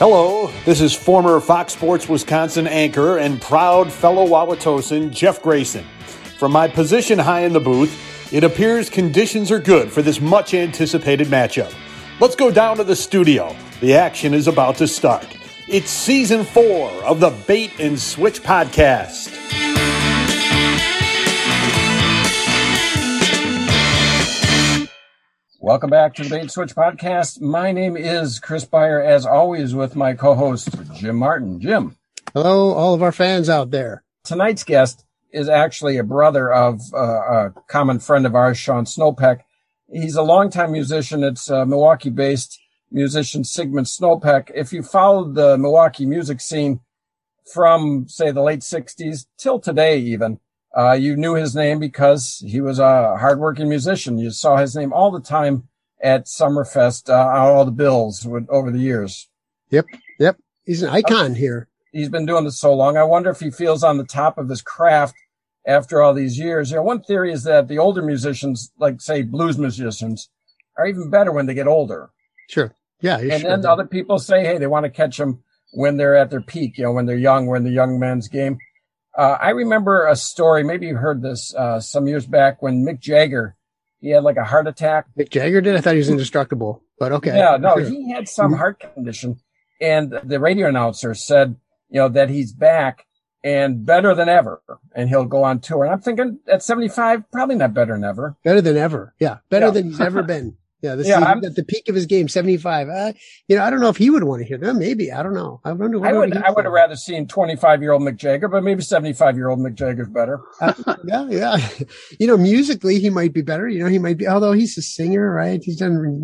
Hello, this is former Fox Sports Wisconsin anchor and proud fellow Wauwatosan Jeff Grayson. From my position high in the booth, it appears conditions are good for this much-anticipated matchup. Let's go down to the studio. The action is about to start. It's Season 4 of the Bait and Switch podcast. Welcome back to the Bait and Switch podcast. My name is Chris Beyer, as always, with my co-host, Jim Martin. Jim. Hello, all of our fans out there. Tonight's guest is actually a brother of a common friend of ours, Sean Snowpack. He's a longtime musician. It's Milwaukee-based musician Sigmund Snopek. If you followed the Milwaukee music scene from, say, the late 60s till today even, you knew his name because he was a hardworking musician. You saw his name all the time at Summerfest on all the bills over the years. Yep. He's an icon here. He's been doing this so long. I wonder if he feels on the top of his craft after all these years. You know, one theory is that the older musicians, like, say, blues musicians, are even better when they get older. Sure. Yeah. And then other people say, hey, they want to catch them when they're at their peak, you know, when they're young, when the young man's game. I remember a story, maybe you heard this some years back when Mick Jagger, he had like a heart attack. Mick Jagger did? I thought he was indestructible, but okay. Yeah, no, sure. He had some heart condition, and the radio announcer said, you know, that he's back and better than ever, and he'll go on tour. And I'm thinking at 75, probably not better than ever. Better than ever. Yeah. Better than he's ever been. Yeah, this is at the peak of his game, 75. You know, I don't know if he would want to hear them. Maybe. I don't know. I wonder. I would have rather seen 25-year-old Mick Jagger, but maybe 75-year-old Mick Jagger's better. Yeah. You know, musically, he might be better. You know, he might be, although he's a singer, right? He's done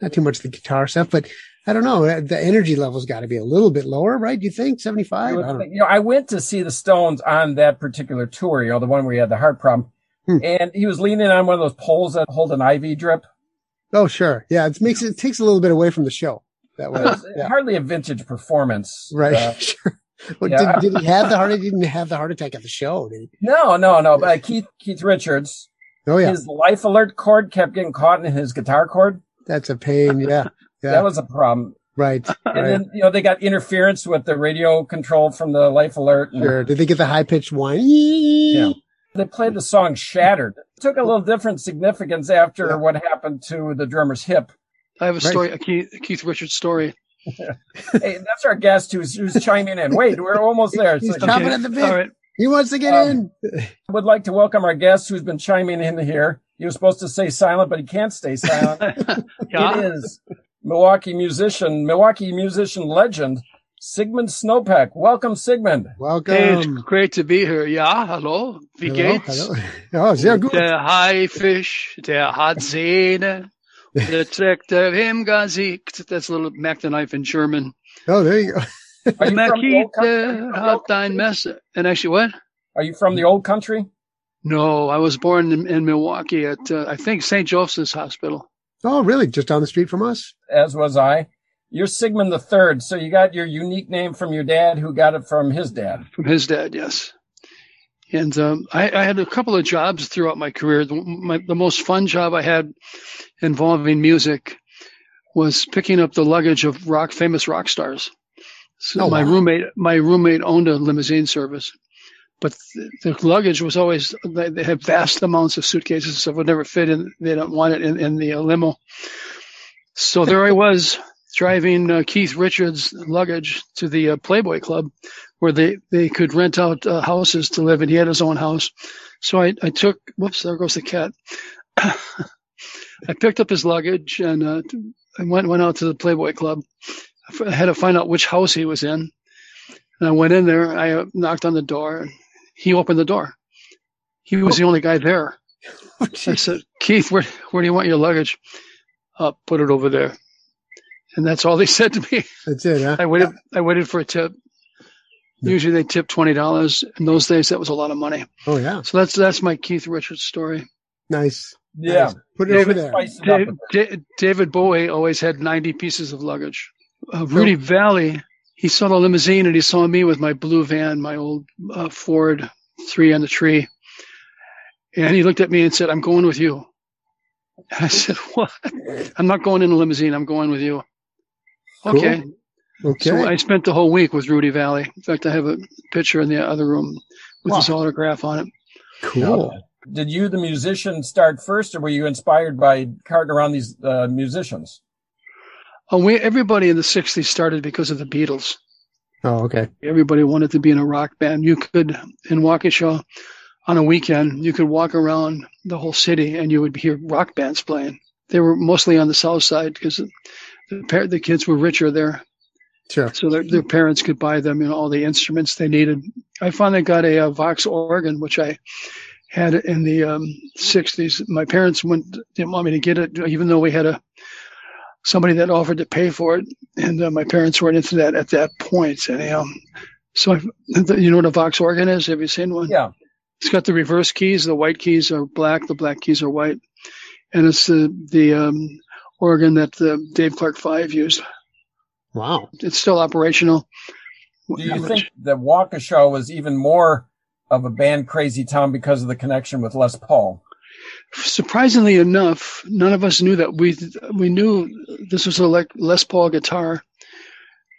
not too much the guitar stuff, but I don't know. The energy level's got to be a little bit lower, right? You think 75? You know, I went to see the Stones on that particular tour, you know, the one where he had the heart problem, and he was leaning on one of those poles that hold an IV drip. Oh, sure. Yeah. It takes a little bit away from the show. That was hardly a vintage performance. Right. Sure. Well, yeah. He didn't have the heart attack at the show, did he? No. But Keith Richards. Oh, yeah. His life alert cord kept getting caught in his guitar cord. That's a pain. Yeah. That was a problem. Right. And then, you know, they got interference with the radio control from the life alert. Sure. Did they get the high pitched whine? Yeah. They played the song Shattered. It took a little different significance after what happened to the drummer's hip. I have a story, a Keith Richards story. Yeah. Hey, that's our guest who's chiming in. Wait, we're almost there. He's chomping at the bit. All right. He wants to get in. I would like to welcome our guest who's been chiming in here. He was supposed to stay silent, but he can't stay silent. It is Milwaukee musician legend, Sigmund Snopek. Welcome, Sigmund. Welcome. Hey, it's great to be here. Ja, hallo. Wie geht's? Hallo. Ja, sehr gut. Der Haifisch, der hat Sehne, der trägt der im Gesicht. That's a little Mac the Knife in German. Oh, there you go. Makita hat ein Messer. And actually, what? Are you from the old country? No, I was born in Milwaukee at, I think, St. Joseph's Hospital. Oh, really? Just down the street from us? As was I. You're Sigmund the Third, so you got your unique name from your dad, who got it from his dad. From his dad, yes. And I had a couple of jobs throughout my career. The most fun job I had involving music was picking up the luggage of famous rock stars. So my roommate owned a limousine service, but the luggage was always – they had vast amounts of suitcases, so it would never fit in. They didn't want it in the limo. So there I was. Driving Keith Richards' luggage to the Playboy Club, where they could rent out houses to live in. He had his own house. So I took – whoops, there goes the cat. I picked up his luggage and I went out to the Playboy Club. I had to find out which house he was in. And I went in there. I knocked on the door. And he opened the door. He was the only guy there. I said, Keith, where do you want your luggage? Put it over there. And that's all they said to me. That's it, huh? I waited for a tip. Yeah. Usually they tip $20. In those days, that was a lot of money. Oh, yeah. So that's my Keith Richards story. Nice. Yeah. Nice. Put it over there. David Bowie always had 90 pieces of luggage. Rudy Vallee, he saw the limousine and he saw me with my blue van, my old Ford 3 on the tree. And he looked at me and said, I'm going with you. And I said, what? I'm not going in a limousine. I'm going with you. Okay. Cool. Okay. So I spent the whole week with Rudy Vallee. In fact, I have a picture in the other room with his autograph on it. Cool. Did you, the musician, start first, or were you inspired by carting around these musicians? Everybody in the 60s started because of the Beatles. Oh, okay. Everybody wanted to be in a rock band. You could, in Waukesha, on a weekend, you could walk around the whole city and you would hear rock bands playing. They were mostly on the south side because the kids were richer there. Sure. So their parents could buy them, all the instruments they needed. I finally got a Vox organ, which I had in the 60s. My parents didn't want me to get it, even though we had somebody that offered to pay for it. And my parents weren't into that at that point. And, so you know what a Vox organ is? Have you seen one? Yeah. It's got the reverse keys. The white keys are black. The black keys are white. And it's the organ that Dave Clark Five used. Wow. It's still operational. Do you think that Waukesha was even more of a band crazy town because of the connection with Les Paul? Surprisingly enough, none of us knew that. We knew this was a Les Paul guitar.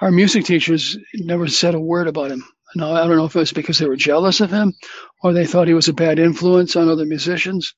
Our music teachers never said a word about him. Now, I don't know if it was because they were jealous of him or they thought he was a bad influence on other musicians.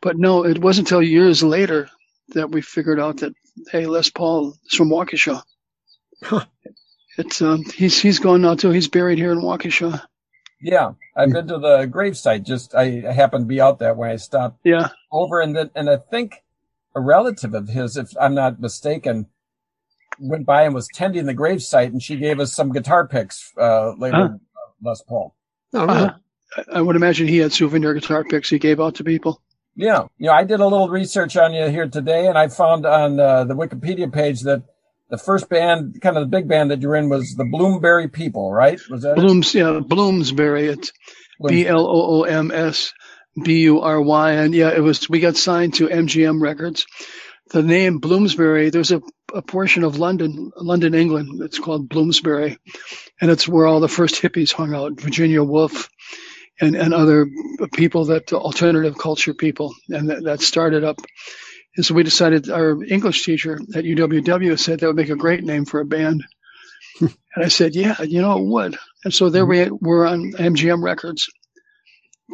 But no, it wasn't until years later that we figured out that, hey, Les Paul is from Waukesha. Huh. It's he's gone now too. He's buried here in Waukesha. Yeah, I've been to the gravesite. Just I happened to be out that way. I stopped over, and I think a relative of his, if I'm not mistaken, went by and was tending the gravesite, and she gave us some guitar picks later. Les Paul. Oh, really? I would imagine he had souvenir guitar picks he gave out to people. Yeah, I did a little research on you here today, and I found on the Wikipedia page that the first band, kind of the big band that you're in, was the Bloomsbury People, right? Was that Bloomsbury. It's BLOOMSBURY, and it was. We got signed to MGM Records. The name Bloomsbury. There's a portion of London, England. It's called Bloomsbury, and it's where all the first hippies hung out. Virginia Woolf, and other people that alternative culture people, and that started up. And so we decided our English teacher at UWM said that would make a great name for a band. And I said, it would. And so there we were on MGM Records,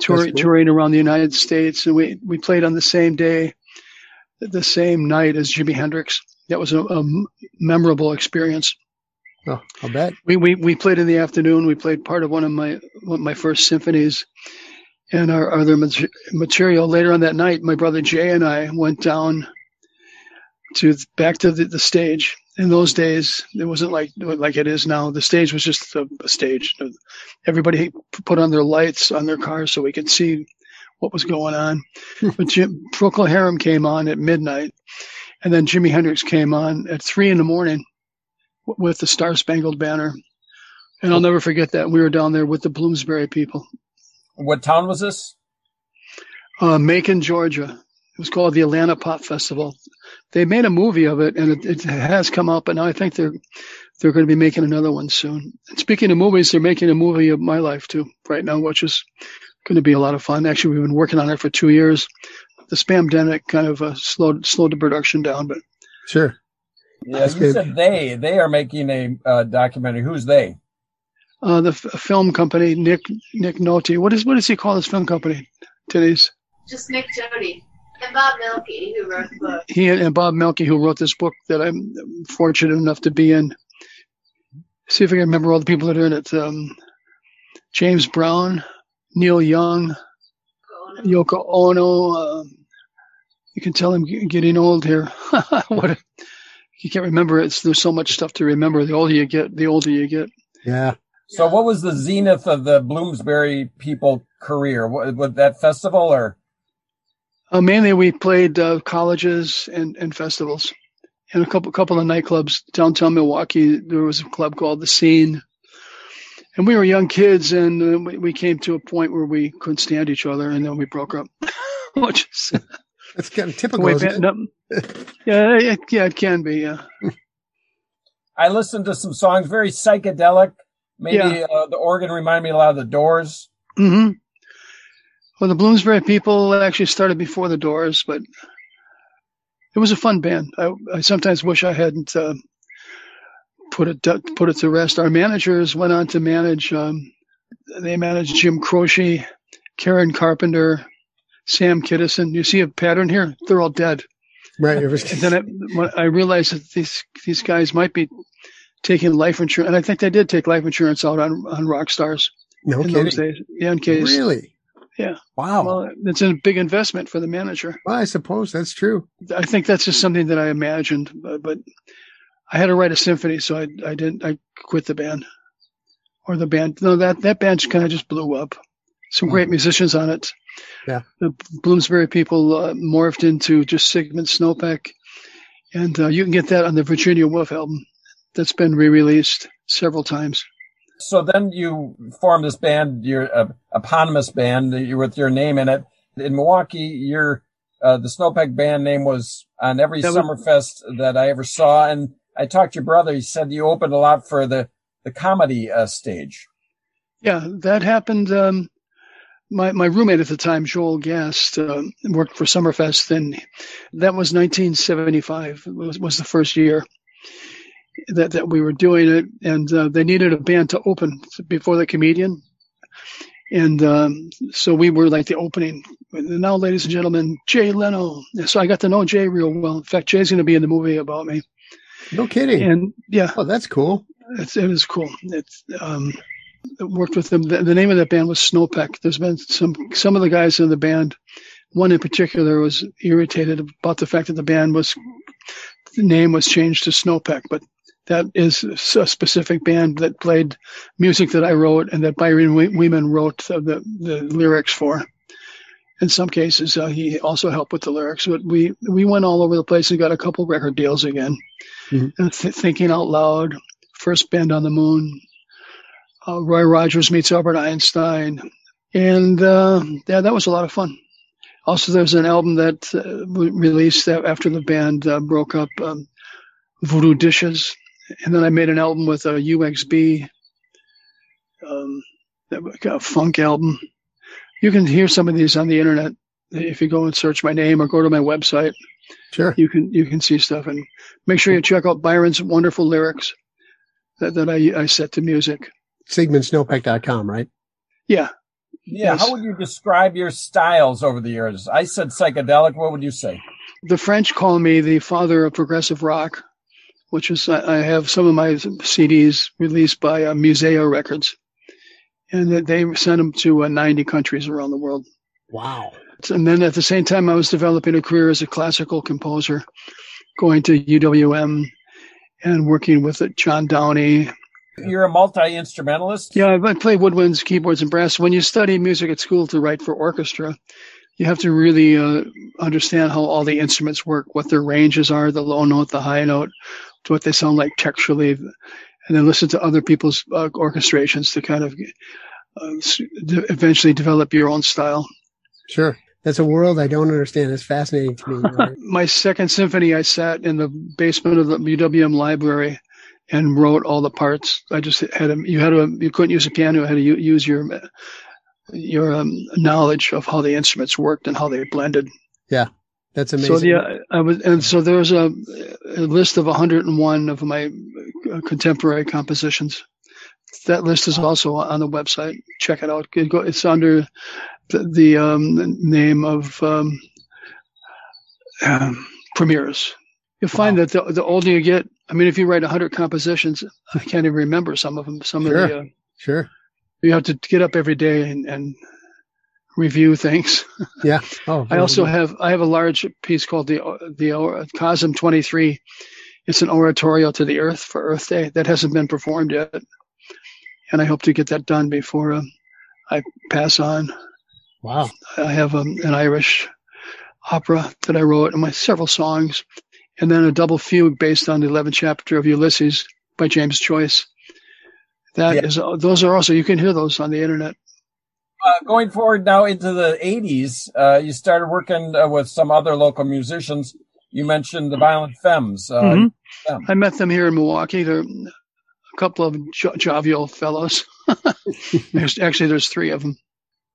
touring around the United States. And we played on the same day, the same night as Jimi Hendrix. That was a memorable experience. Oh, I'll bet. We played in the afternoon. We played part of one of my first symphonies. And our other material later on that night, my brother Jay and I went down back to the stage. In those days, it wasn't like it is now. The stage was just a stage. Everybody put on their lights on their cars so we could see what was going on. But Procol Harum came on at midnight, and then Jimi Hendrix came on at 3 a.m. with the Star Spangled Banner. And I'll never forget that. We were down there with the Bloomsbury People. What town was this? Macon, Georgia. It was called the Atlanta Pop Festival. They made a movie of it, and it has come out, but now I think they're going to be making another one soon. And speaking of movies, they're making a movie of my life, too, right now, which is going to be a lot of fun. Actually, we've been working on it for 2 years. The pandemic kind of slowed the production down. But sure. Yeah, you said they. They are making a documentary. Who's they? The film company, Nick Noti. What does he call his film company? Today's just Mick Jagger and Bob Melkey, who wrote the book. He and Bob Melkey, who wrote this book that I'm fortunate enough to be in. See if I can remember all the people that are in it. James Brown, Neil Young, Yoko Ono. You can tell I'm getting old here. You can't remember it. There's so much stuff to remember. The older you get, the older you get. Yeah. So what was the zenith of the Bloomsbury People career? Was that festival or? Mainly we played colleges and festivals and a couple of nightclubs. Downtown Milwaukee, there was a club called The Scene. And we were young kids, and we came to a point where we couldn't stand each other, and then we broke up. Which is, that's kind of typical, isn't it? Yeah, it can be, yeah. I listened to some songs, very psychedelic. The organ reminded me a lot of The Doors. Mm-hmm. Well, the Bloomsbury People actually started before The Doors, but it was a fun band. I sometimes wish I hadn't put it to rest. Our managers went on to manage. They managed Jim Croce, Karen Carpenter, Sam Kittison. You see a pattern here? They're all dead. Right. And then I realized that these guys might be taking life insurance, and I think they did take life insurance out on rock stars in those days. Yeah, in case. Really. Yeah. Wow. Well, it's a big investment for the manager. Well, I suppose that's true. I think that's just something that I imagined, but I had to write a symphony, so I quit the band. Or the band. No, that band kind of just blew up. Some great musicians on it. Yeah. The Bloomsbury People morphed into just Sigmund Snopek. And you can get that on the Virginia Woolf album. That's been re-released several times. So then you formed this band, your eponymous band with your name in it. In Milwaukee, the Snopek band name was on every Summerfest that I ever saw. And I talked to your brother. He said you opened a lot for the comedy stage. Yeah, that happened. My roommate at the time, Joel Gast, worked for Summerfest. And that was 1975 was the first year that we were doing it, and they needed a band to open before the comedian, and so we were like the opening. And now, ladies and gentlemen, Jay Leno. So I got to know Jay real well. In fact, Jay's going to be in the movie about me. No kidding. And yeah. Oh, that's cool. It was cool. It worked with them. The name of that band was Snowpack. There's been some of the guys in the band. One in particular was irritated about the fact that the name was changed to Snowpack, but that is a specific band that played music that I wrote and that Byron Wieman wrote the lyrics for. In some cases, he also helped with the lyrics. But we went all over the place and got a couple record deals again. Mm-hmm. Thinking Out Loud, First Band on the Moon, Roy Rogers Meets Albert Einstein. And that was a lot of fun. Also, there's an album that released after the band broke up, Voodoo Dishes. And then I made an album with a UXB, a funk album. You can hear some of these on the internet. If you go and search my name or go to my website, sure, you can see stuff. And make sure you check out Byron's wonderful lyrics that I set to music. SigmundSnopek.com, right? Yeah. Yeah. Yes. How would you describe your styles over the years? I said psychedelic. What would you say? The French call me the father of progressive rock, which is, I have some of my CDs released by Museo Records, and they sent them to 90 countries around the world. Wow. And then at the same time, I was developing a career as a classical composer, going to UWM and working with John Downey. You're a multi-instrumentalist? Yeah, I play woodwinds, keyboards, and brass. When you study music at school to write for orchestra, you have to really understand how all the instruments work, what their ranges are, the low note, the high note, to what they sound like texturally, and then listen to other people's orchestrations to kind of eventually develop your own style. Sure. That's a world I don't understand. It's fascinating to me. Right? My second symphony, I sat in the basement of the UWM library and wrote all the parts. I just you couldn't use a piano. You had to use your knowledge of how the instruments worked and how they blended. Yeah. That's amazing. So yeah, so there's a list of 101 of my contemporary compositions. That list is also on the website. Check it out. It's under the name of Premieres. You'll find that the older you get, I mean, if you write 100 compositions, I can't even remember some of them. Sure. You have to get up every day and review things. Yeah. Oh, I also have a large piece called the Cosm 23. It's an oratorio to the Earth for Earth Day that hasn't been performed yet, and I hope to get that done before I pass on. Wow. I have an Irish opera that I wrote and my several songs, and then a double fugue based on the 11th chapter of Ulysses by James Joyce. Those are also, you can hear those on the internet. Going forward now into the 80s, you started working with some other local musicians. You mentioned the Violent Femmes. Mm-hmm. I met them here in Milwaukee. They're a couple of jovial fellows. Actually, there's three of them.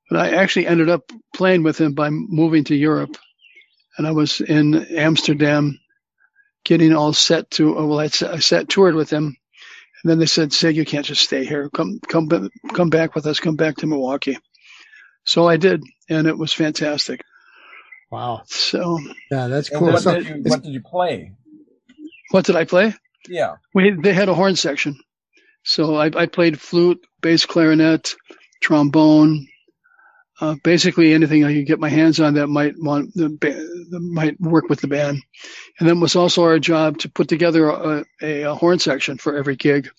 But I actually ended up playing with them by moving to Europe. And I was in Amsterdam getting all set to, I toured with them And then they said, "Sig, you can't just stay here. Come back with us. Come back to Milwaukee." So I did, and it was fantastic. Wow. So yeah, that's cool. What did you play? What did I play? Yeah. They had a horn section. So I played flute, bass clarinet, trombone, basically anything I could get my hands on that might work with the band. And then it was also our job to put together a horn section for every gig.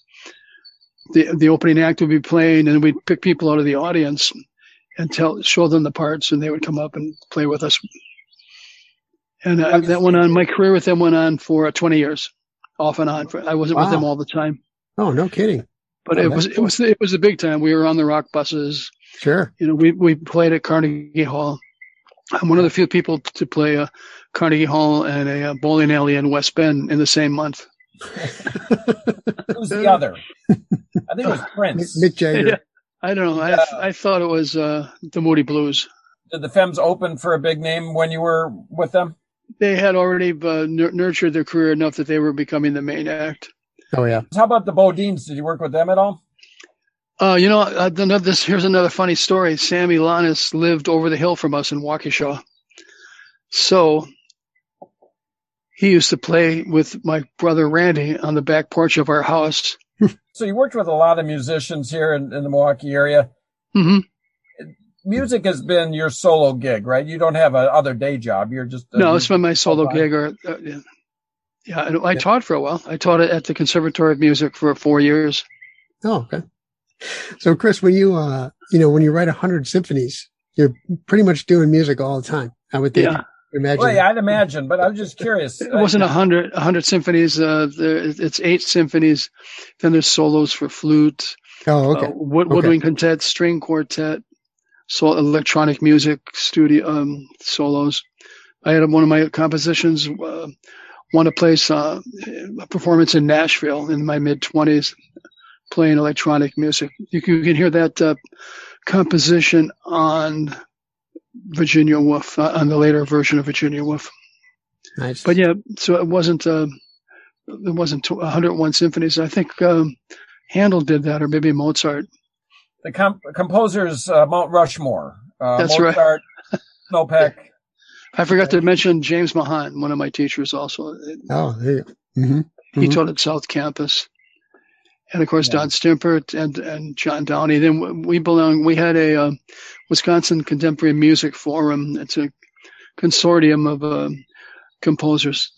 The opening act would be playing, and we'd pick people out of the audience and show them the parts, and they would come up and play with us. And that went on. My career with them went on for 20 years, off and on. I wasn't with them all the time. Oh, no kidding! But it was the big time. We were on the rock buses. Sure. You know, we played at Carnegie Hall. I'm one of the few people to play a Carnegie Hall and a bowling alley in West Bend in the same month. Who's the other? I think it was Prince. Mick Jagger. Yeah. I don't know. I thought it was the Moody Blues. Did the Femmes open for a big name when you were with them? They had already nurtured their career enough that they were becoming the main act. Oh, yeah. How about the Bodines? Did you work with them at all? Here's another funny story. Sammy Lannis lived over the hill from us in Waukesha. So he used to play with my brother Randy on the back porch of our house. So you worked with a lot of musicians here in the Milwaukee area. Mm-hmm. Music has been your solo gig, right? You don't have another day job. You're just it's been my solo gig. I taught for a while. I taught at the Conservatory of Music for 4 years. Oh, okay. So, Chris, when you when you write 100 symphonies, you're pretty much doing music all the time. I would think. Yeah. Imagine. Well, yeah, I'd imagine, but I'm just curious. It wasn't 100 symphonies. It's 8 symphonies. Then there's solos for flute. Oh, okay. Woodwind quintet, string quartet, so electronic music studio solos. I had one of my compositions won a place, a performance in Nashville in my mid-20s, playing electronic music. You can hear that composition on Virginia Woolf, on the later version of Virginia Woolf. Nice. But yeah, so it wasn't 101 symphonies. I think Handel did that, or maybe Mozart. The composers Mount Rushmore. That's Mozart, right. Snowpack. I forgot to mention James Mahan, one of my teachers, also. Oh, there you go. Mm-hmm. He taught at South Campus, and of course Don Stimpert and John Downey. Then we had a Wisconsin Contemporary Music Forum. It's a consortium of composers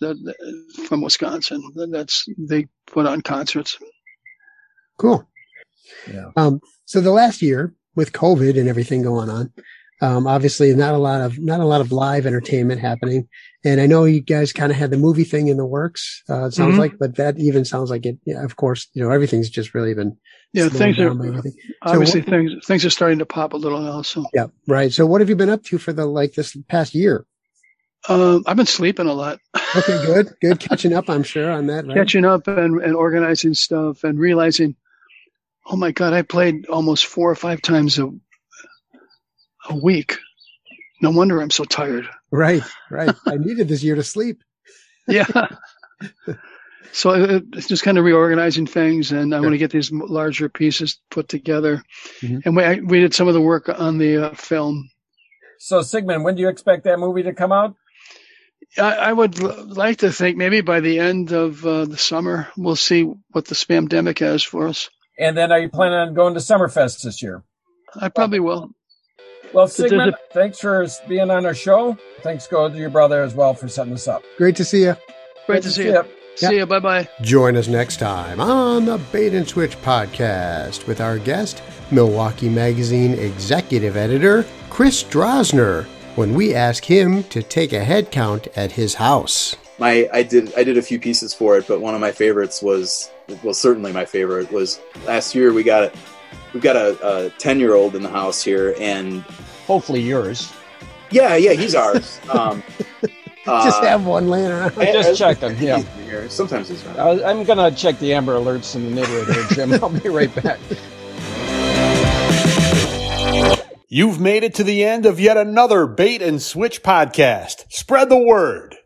from Wisconsin. They put on concerts. Cool. Yeah. So the last year with COVID and everything going on, obviously not a lot of live entertainment happening. And I know you guys kind of had the movie thing in the works. It sounds like, but that even sounds like it. Yeah, of course, everything's just really been. Yeah, things are obviously things are starting to pop a little now. So yeah, right. So what have you been up to for this past year? I've been sleeping a lot. Okay, good catching up. I'm sure on that. Right? Catching up and organizing stuff and realizing, oh my God, I played almost 4 or 5 times a week. No wonder I'm so tired. Right. I needed this year to sleep. Yeah. So it's just kind of reorganizing things, and I want to get these larger pieces put together. Mm-hmm. And we did some of the work on the film. So, Sigmund, when do you expect that movie to come out? I would like to think maybe by the end of the summer. We'll see what the pandemic has for us. And then are you planning on going to Summerfest this year? I probably will. Well, Sigmund, thanks for being on our show. Thanks go to your brother as well for setting us up. Great to see you. Great to see you. See you. Bye-bye. Join us next time on the Bait and Switch podcast with our guest, Milwaukee Magazine executive editor Chris Drosner, when we ask him to take a head count at his house. I did a few pieces for it, but one of my favorites was, certainly my favorite was last year we've got a 10-year-old in the house here, and hopefully yours. Yeah, he's ours. Just have one laying around. I just checked them. Yeah, sometimes it's not. I'm gonna check the Amber Alerts in the neighborhood here, Jim. I'll be right back. You've made it to the end of yet another Bait and Switch podcast. Spread the word.